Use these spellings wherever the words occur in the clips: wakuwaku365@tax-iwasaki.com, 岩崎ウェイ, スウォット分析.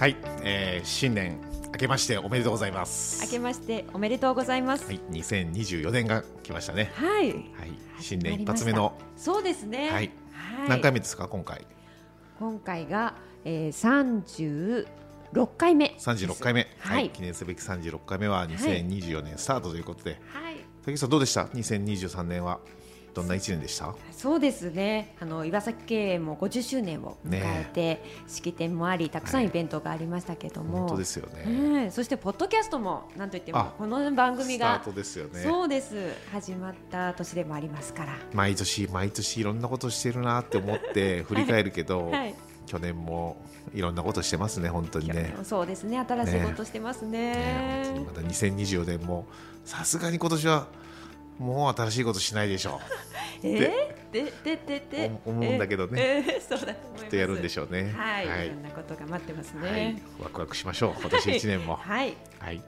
はい、新年明けましておめでとうございます。明けましておめでとうございます、はい、2024年が来ましたね。はい、はい、新年一発目の、そうですね、はい、はい、何回目ですか今回が、36回目、はいはい、記念すべき36回目は2024年スタートということで、はい、竹内さんどうでした？2023年はどんな1年でした？そうですね、岩崎経営も50周年を迎えて、ね、式典もあり、たくさんイベントがありましたけども、はい、本当ですよね、うん、そしてポッドキャストもなんといってもこの番組がスタートですよね。そうです、始まった年でもありますから、毎年いろんなことしてるなって思って振り返るけど、はいはい、去年もいろんなことしてますね、本当にね。そうですね、新しいことしてます ね、本当にまた2024年もさすがに今年はもう新しいことしないでしょうって思うんだけどね、そうだと思います。きっとやるんでしょうね、はいはい、いろんなことが待ってますね、はい、ワクワクしましょう今年1年も、はいはいはい、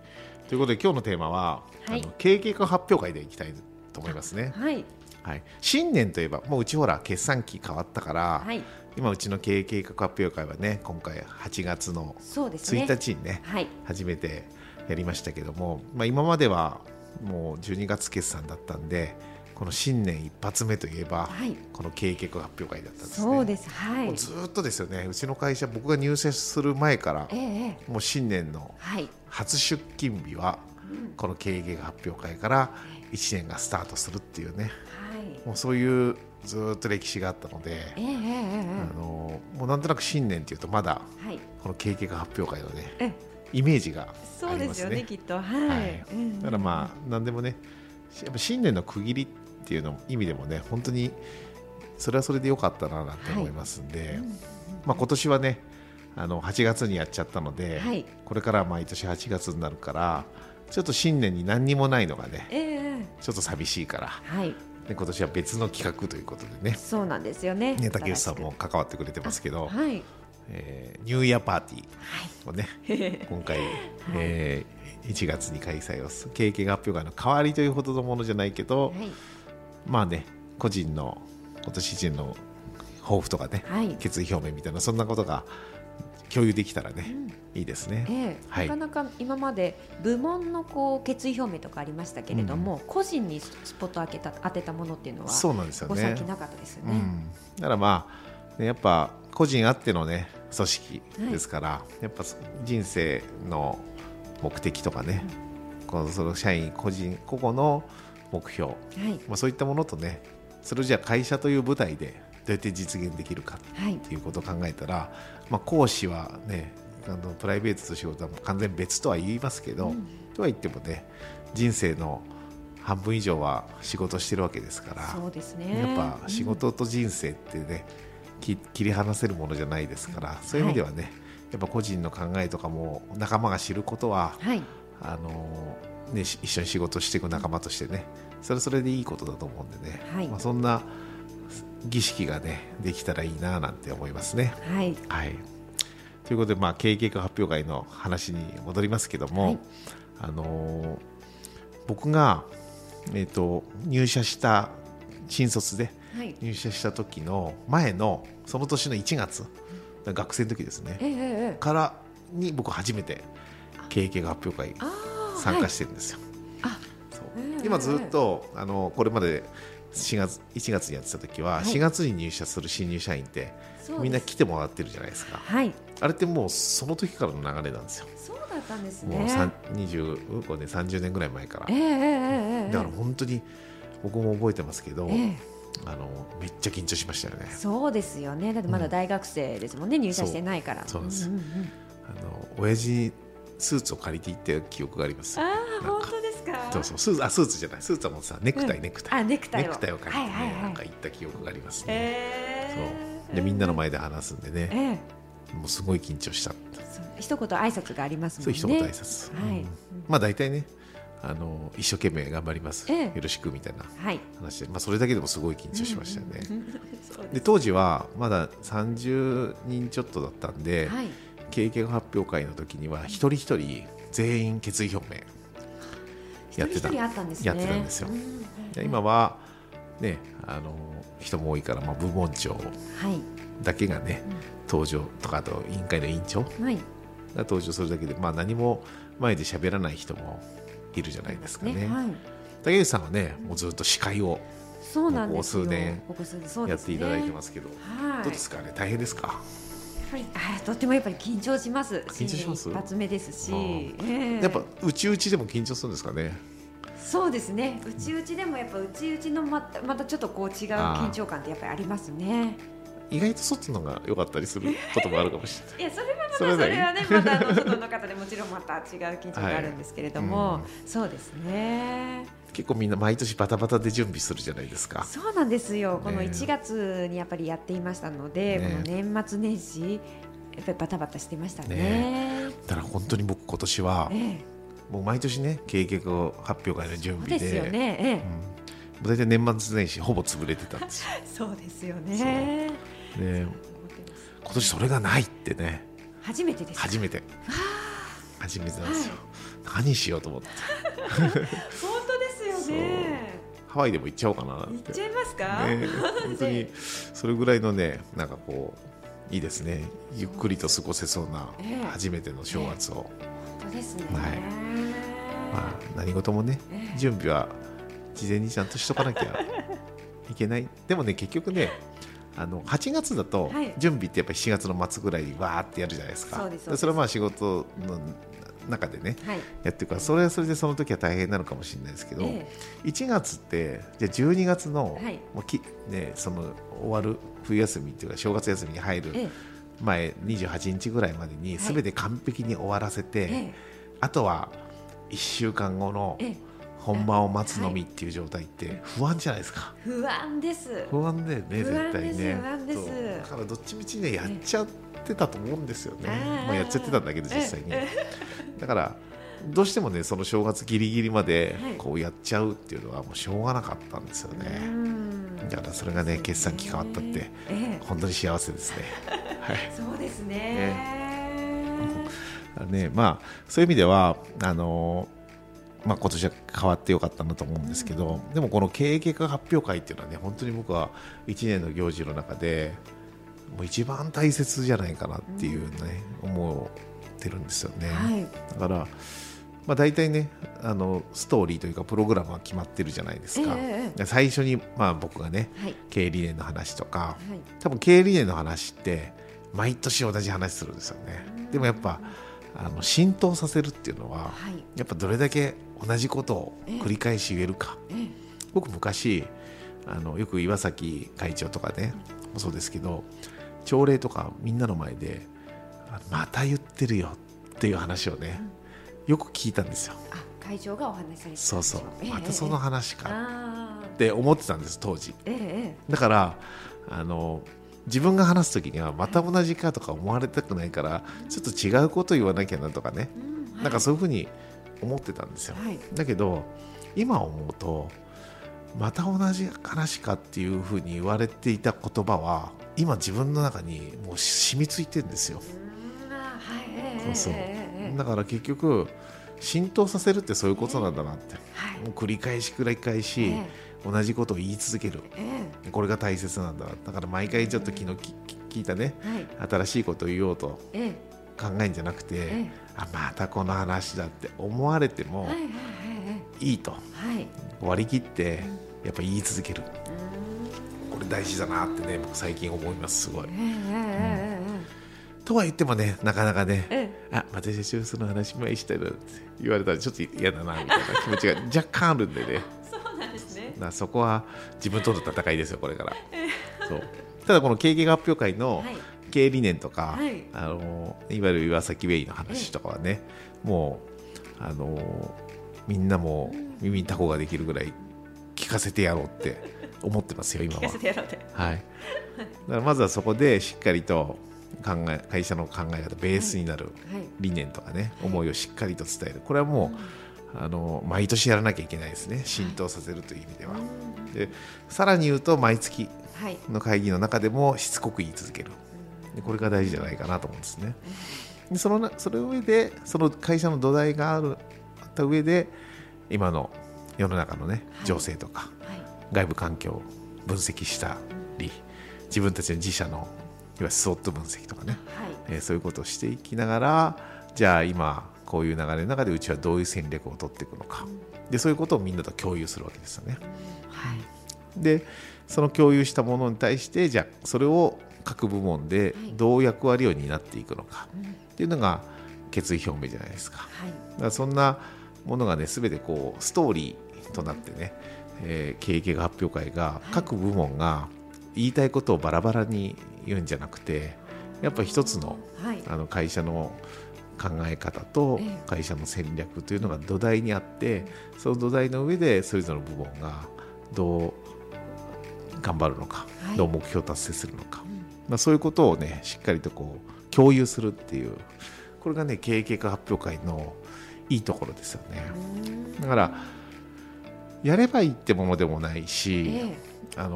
ということで今日のテーマは、はい、経営計画発表会でいきたいと思いますね、はいはい、新年といえばもううちほら決算期変わったから、はい、今うちの経営計画発表会はね、今回8月の1日に ね、はい、初めてやりましたけども、まあ、今まではもう12月決算だったんで、この新年一発目といえば、はい、この経営計画発表会だったんですね。そうです、はい、もうずっとですよね、うちの会社僕が入社する前から、もう新年の初出勤日はこの経営計画発表会から1年がスタートするっていうね、はい、もうそういうずっと歴史があったので、もうなんとなく新年っていうとまだこの経営計画発表会のね、イメージがありますね。そうですよね、きっと、はいはい、だからまあ何でもね、やっぱ新年の区切りっていうの意味でもね、本当にそれはそれで良かったななんて思いますんで、はい、まあ、今年はね、8月にやっちゃったので、はい、これから毎年8月になるからちょっと新年に何にもないのがね、ちょっと寂しいから、はい、で今年は別の企画ということでね。そうなんですよね、竹内さんも関わってくれてますけど、はい、ニューイヤーパーティーをね、はい、今回、はい、1月に開催をする経営計画発表会の代わりというほどのものじゃないけど、はい、まあね、個人の今年1年の抱負とかね、はい、決意表明みたいな、そんなことが共有できたらね、うん、いいですね、はい、なかなか今まで部門のこう決意表明とかありましたけれども、うん、個人にスポット当てたものっていうのは、そうなんですよね、最近なかったですよね、うん、だからまあ、ね、やっぱ個人あってのね組織ですから、はい、やっぱ人生の目的とかね、うん、その社員個人個々の目標、はい、まあ、そういったものとね、それじゃあ会社という舞台でどうやって実現できるかっていうことを考えたら、はい、まあ、講師はね、プライベートと仕事は完全別とは言いますけど、うん、とは言ってもね、人生の半分以上は仕事してるわけですから、そうですね、やっぱ仕事と人生ってね、うん、切り離せるものじゃないですから、そういう意味ではね、はい、やっぱ個人の考えとかも仲間が知ることは、はい、ね、一緒に仕事していく仲間としてね、それでいいことだと思うんでね、はい、まあ、そんな儀式がねできたらいいななんて思いますね、はいはい、ということで、まあ、経営計画発表会の話に戻りますけども、はい、僕が、入社した新卒で入社した時の前のその年の1月、はい、学生の時ですね、からに僕初めて経営計画発表会参加してるんですよ、はい、そう、今ずっとこれまで1月にやってた時は、4月に入社する新入社員ってみんな来てもらってるじゃないですか、はい、あれってもうその時からの流れなんですよ。そうだったんですね。もう25年30年ぐらい前から、だから本当に僕も覚えてますけど、めっちゃ緊張しましたよね。そうですよね、だってまだ大学生ですもんね、うん、入社してないから。そうなんです、うんうんうん、親父スーツを借りていった記憶があります。あ、本当ですか。そうスーツじゃない、スーツはもうさ、ネクタイを借りて、ね、はいはいはい、なんか行った記憶がありますね、そうでみんなの前で話すんでね、もうすごい緊張した。そう一言挨拶がありますもんね。そう一言挨拶、はいうん、まあ大体ね一生懸命頑張ります、よろしくみたいな話で、はいまあ、それだけでもすごい緊張しましたよね。で当時はまだ30人ちょっとだったんで、はい、経験発表会の時には一人一人全員決意表明やってたんですよ。で今は、ね、人も多いから、まあ、部門長だけがね、はい、登場とかあと委員会の委員長が登場するだけで、まあ、何も前で喋らない人もいるじゃないですかね。はい、竹内さんはね、もうずっと司会をここ数年やっていただいてますけど、どうですかね、大変ですか？はい、とってもやっぱり緊張します。緊張します。一発目ですし、やっぱ内々でも緊張するんですかね。そうですね。内々でもやっぱ内々のまたちょっとこう違う緊張感ってやっぱりありますね。意外とそっちの方が良かったりすることもあるかもしれない。いやそれはねまた外の方でもちろんまた違う緊張があるんですけれども、はいうん、そうですね。結構みんな毎年バタバタで準備するじゃないですか。そうなんですよ、ね、この1月にやっぱりやっていましたので、ね、この年末年始やっぱりバタバタしてました ね。だから本当に僕今年は、もう毎年ね計画発表会の準備 ですよね、うん、大体年末年始ほぼ潰れてたんですよ。そうですよね。で今年それがないってね、初めてです。初めてなんですよ、はい、何しようと思って本当ですよね。ハワイでも行っちゃおうかなって。行っちゃいますか、ね、本当にそれぐらいのね、なんかこういいですね、ゆっくりと過ごせそうな初めての正月を、本当ですね、はいまあ、何事もね、準備は事前にちゃんとしとかなきゃいけないでもね結局ね8月だと準備ってやっぱり7月の末ぐらいにわーってやるじゃないですか。 それはまあ仕事の中でね、はい、やってるからそれはそれでその時は大変なのかもしれないですけど、1月ってじゃあ12月 の、はいもうね、その終わる冬休みというか正月休みに入る前28日ぐらいまでに全て完璧に終わらせて、あとは1週間後の本番を待つのみっていう状態って不安じゃないですか。不安です。不安だよね絶対ね。不安です。だからどっちみちねやっちゃってたと思うんですよね。まあ、やっちゃってたんだけど実際に。だからどうしてもねその正月ギリギリまでこうやっちゃうっていうのはもうしょうがなかったんですよね。だからそれがね決算期間あったって本当に幸せですね。はい、そうですね。ねまあそういう意味ではまあ、今年は変わってよかったなと思うんですけど、でもこの経営計画発表会っていうのはね本当に僕は1年の行事の中でもう一番大切じゃないかなっていうね、思ってるんですよね、はい、だから、まあ、大体ねストーリーというかプログラムは決まってるじゃないですか、最初に、まあ、僕がね、はい、経営理念の話とか、はい、多分経営理念の話って毎年同じ話するんですよね、でもやっぱ浸透させるっていうのは、はい、やっぱどれだけ同じことを繰り返し言えるか、僕昔よく岩崎会長とかねもそうですけど朝礼とかみんなの前でまた言ってるよっていう話をね、よく聞いたんですよ。あ、会長がお話しされてた。そうそう、またその話かって思ってたんです当時、だから自分が話すときにはまた同じかとか思われたくないからちょっと違うこと言わなきゃなとかね、なんかそういうふうに思ってたんですよ、はい、だけど今思うとまた同じ話かっていうふうに言われていた言葉は今自分の中にもう染みついてるんですよ、はい、そうそうだから結局浸透させるってそういうことなんだなって、もう繰り返し、同じことを言い続ける、これが大切なんだな。だから毎回ちょっと昨日聞いたね、新しいことを言おうと考えるんじゃなくて、あまたこの話だって思われてもいいと、割り切ってやっぱ言い続ける、これ大事だなってね僕最近思います。すごい、とは言ってもねなかなかね、あまた社長その話前したいなって言われたらちょっと嫌だなみたいな気持ちが若干あるんでねそうなんですね。そこは自分との戦いですよこれからそうただこの経営発表会の、経営理念とか、いわゆる岩崎ウェイの話とかはね、もうみんなも耳にタコができるぐらい聞かせてやろうって思ってますよ今は。聞かせてやろうって、はい、だからまずはそこでしっかりと会社の考え方ベースになる理念とかね、思いをしっかりと伝える、これはもう毎年やらなきゃいけないですね、浸透させるという意味では。でさらに言うと毎月の会議の中でもしつこく言い続ける、これが大事じゃないかなと思うんですね。でその上でその会社の土台があった上で今の世の中のね情勢とか外部環境を分析したり、自分たちの自社のいわゆるスウォット分析とかね、そういうことをしていきながら、じゃあ今こういう流れの中でうちはどういう戦略を取っていくのか、でそういうことをみんなと共有するわけですよね、でその共有したものに対してじゃあそれを各部門でどう役割を担っていくのかっていうのが決意表明じゃないですか。だからそんなものがね全てこうストーリーとなってね、経営計画発表会が各部門が言いたいことをバラバラに言うんじゃなくて、やっぱり一つの、会社の考え方と会社の戦略というのが土台にあって、その土台の上でそれぞれの部門がどう頑張るのか、どう目標を達成するのか、そういうことをねしっかりとこう共有するっていう、これがね経営計画発表会のいいところですよね。だからやればいいってものでもないし、や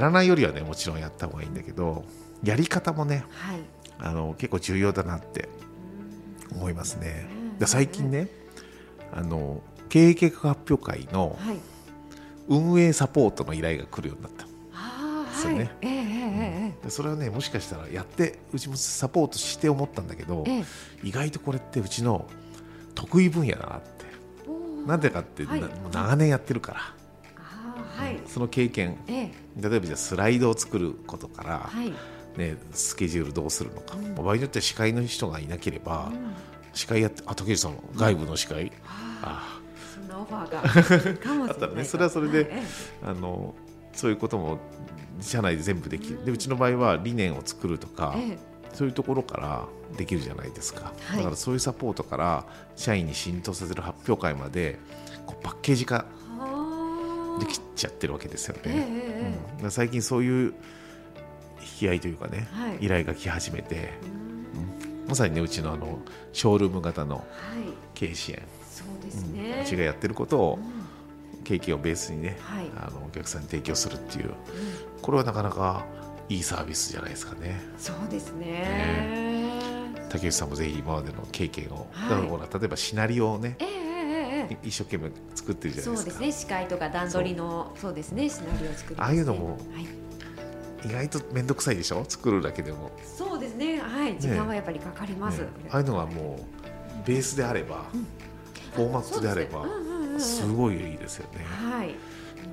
らないよりはねもちろんやった方がいいんだけど、やり方もね、結構重要だなって思いますね。だ最近ね経営計画発表会の運営サポートの依頼が来るようになったですよね。それはねもしかしたらやってうちもサポートして思ったんだけど、意外とこれってうちの得意分野だなって。なんでかって、長年やってるから、その経験、例えばじゃあスライドを作ることから、スケジュールどうするのか、場合によっては司会の人がいなければ、司会やって時計さん外部の司会、そんなオファーがかもしれないから、それはそれで、そういうことも社内で全部できる、でうちの場合は理念を作るとか、そういうところからできるじゃないですか。だからそういうサポートから社員に浸透させる発表会までこうパッケージ化できちゃってるわけですよね、だ最近そういう引き合いというかね、依頼が来始めて、まさにねうちのショールーム型の経営支援、うちがやってることを経験をベースにね、お客さんに提供するっていう、これはなかなかいいサービスじゃないですかね。そうですね。竹内さんもぜひ今までの経験を、例えばシナリオをね、一生懸命作ってるじゃないですか。そうですね、司会とか段取りのそうですね、シナリオを作る、ああいうのも、意外と面倒くさいでしょ、作るだけでも。そうですね、時間はやっぱりかかります、ああいうのはもうベースであれば、フォーマットであればすごいいいですよね、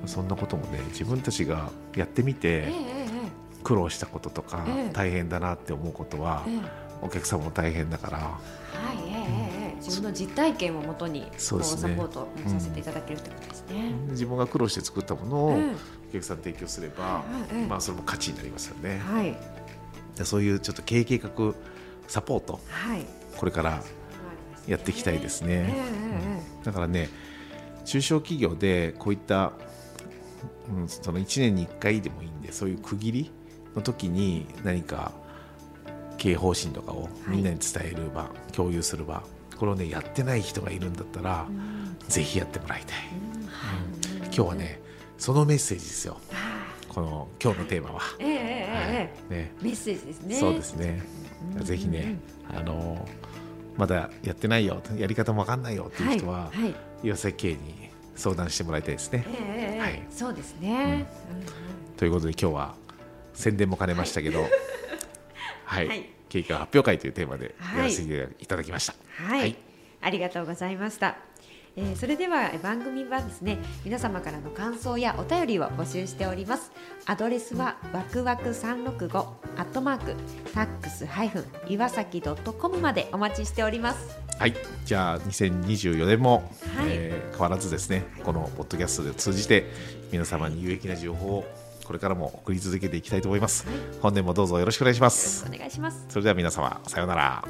そんなこともね自分たちがやってみて、苦労したこととか、大変だなって思うことは、お客さんも大変だから、自分の実体験をもとにサポートさせていただけるということですね、自分が苦労して作ったものをお客さんに提供すれば、それも価値になりますよね、そういうちょっと経営計画サポート、これからやっていきたいですね、だからね中小企業でこういった、その1年に1回でもいいんで、そういう区切りの時に何か経営方針とかをみんなに伝える場、共有する場、これをねやってない人がいるんだったら、ぜひやってもらいたい、今日はねそのメッセージですよ、この今日のテーマは、メッセージですね。そうですね、ぜひねまだやってないよ、やり方も分かんないよっていう人は、岩崎経営に相談してもらいたいですね、そうですね、ということで今日は宣伝も兼ねましたけど、経営計画発表会というテーマでやらせていただきました、ありがとうございました。それでは番組はですね、皆様からの感想やお便りを募集しております。アドレスはわくわく365 @tax-iwasaki.com までお待ちしております。じゃあ2024年も、変わらずですね、このポッドキャストで通じて皆様に有益な情報をこれからも送り続けていきたいと思います、本年もどうぞよろしくお願いします。それでは皆様さようなら。